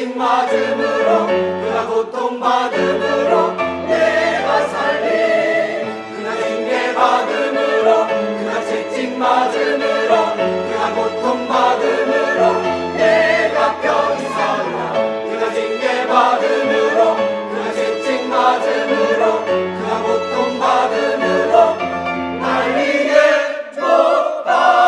칭찬받음으로 그가 고통받음으로 내가 살리, 그가 징계받음으로 그가 채찍맞음으로 그가 고통받음으로 내가 병사라, 그가 징계받음으로 그가 채찍맞음으로 그가 고통받음으로 날리게 못하라.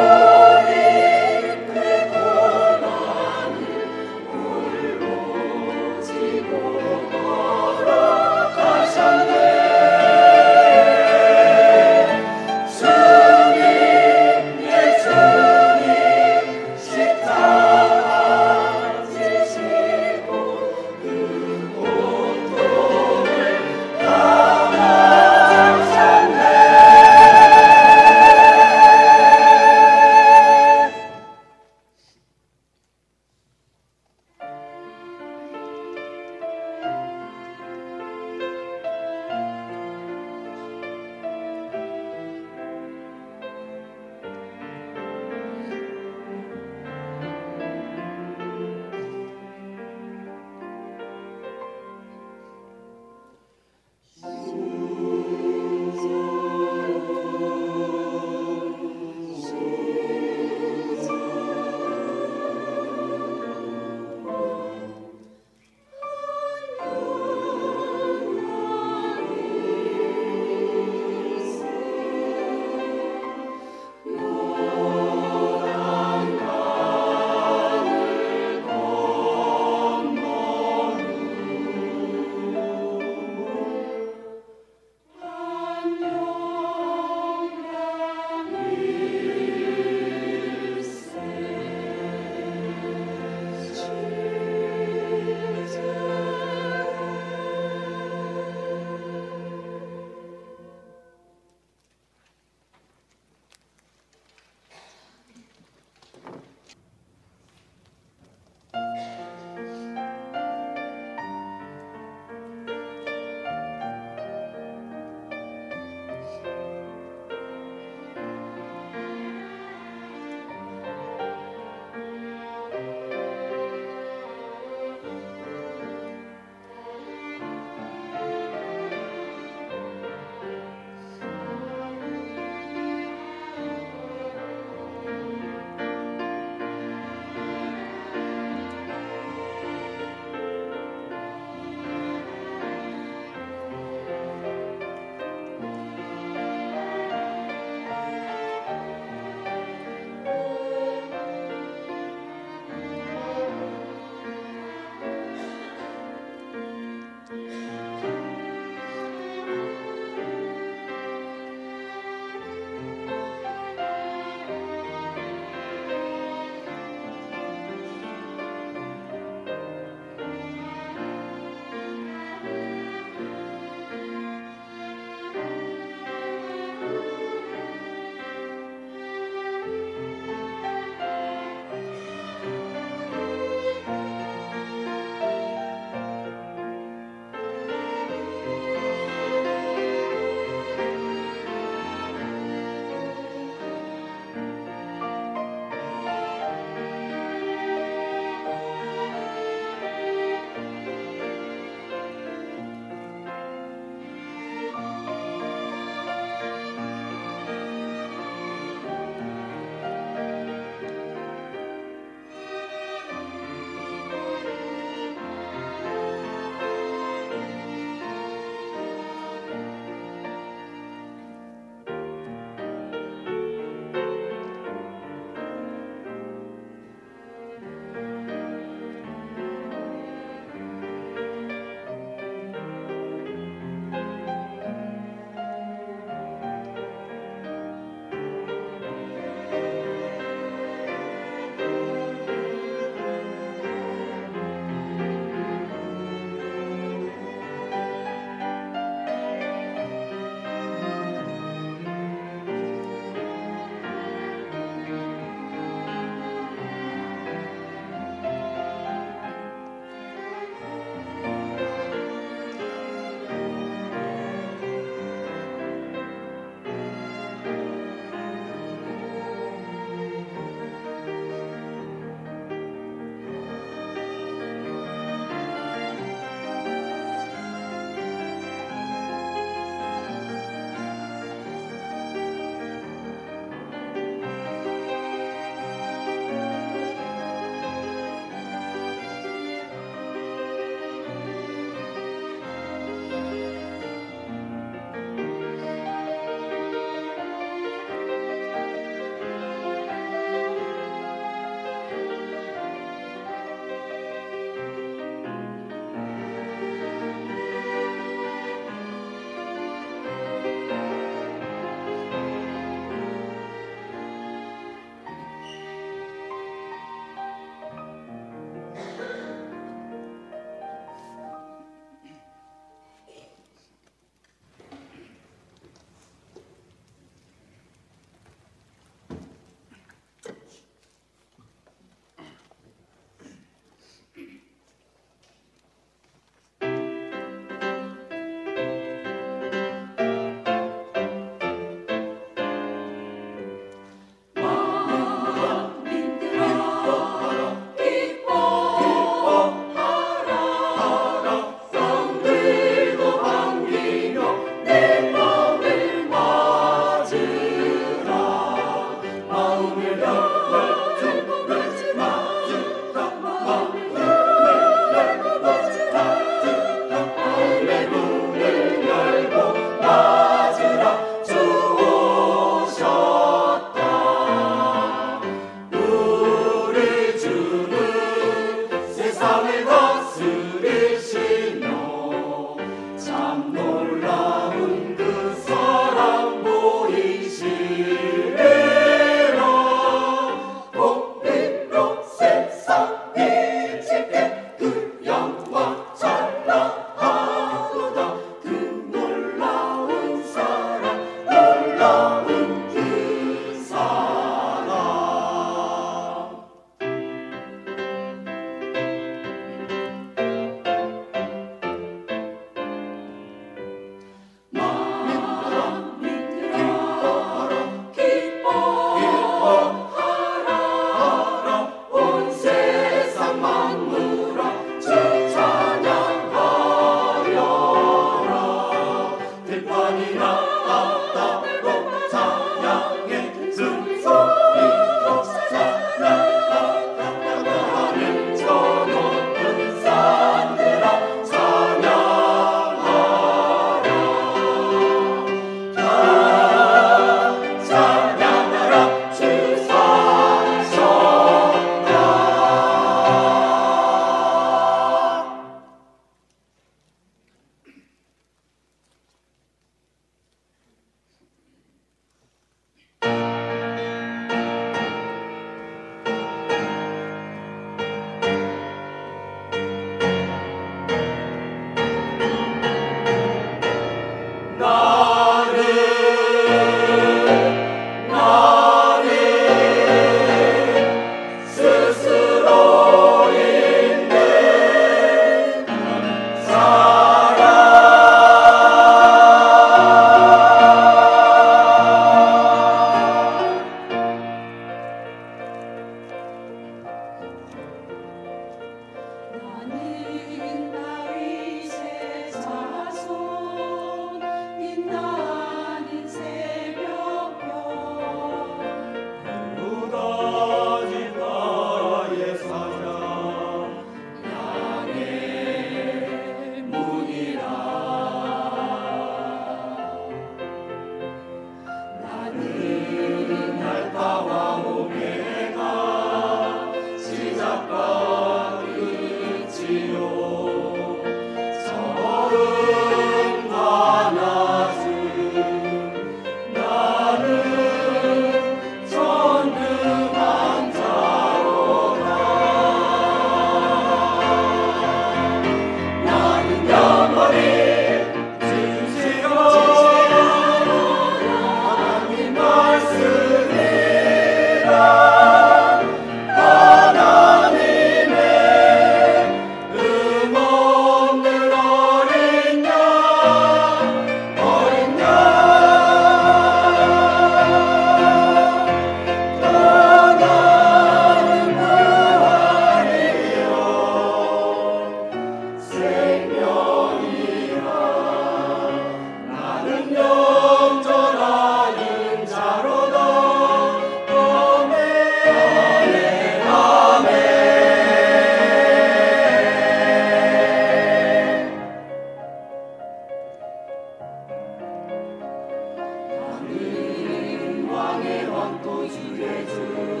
아멘. 왕의 왕도 주의 주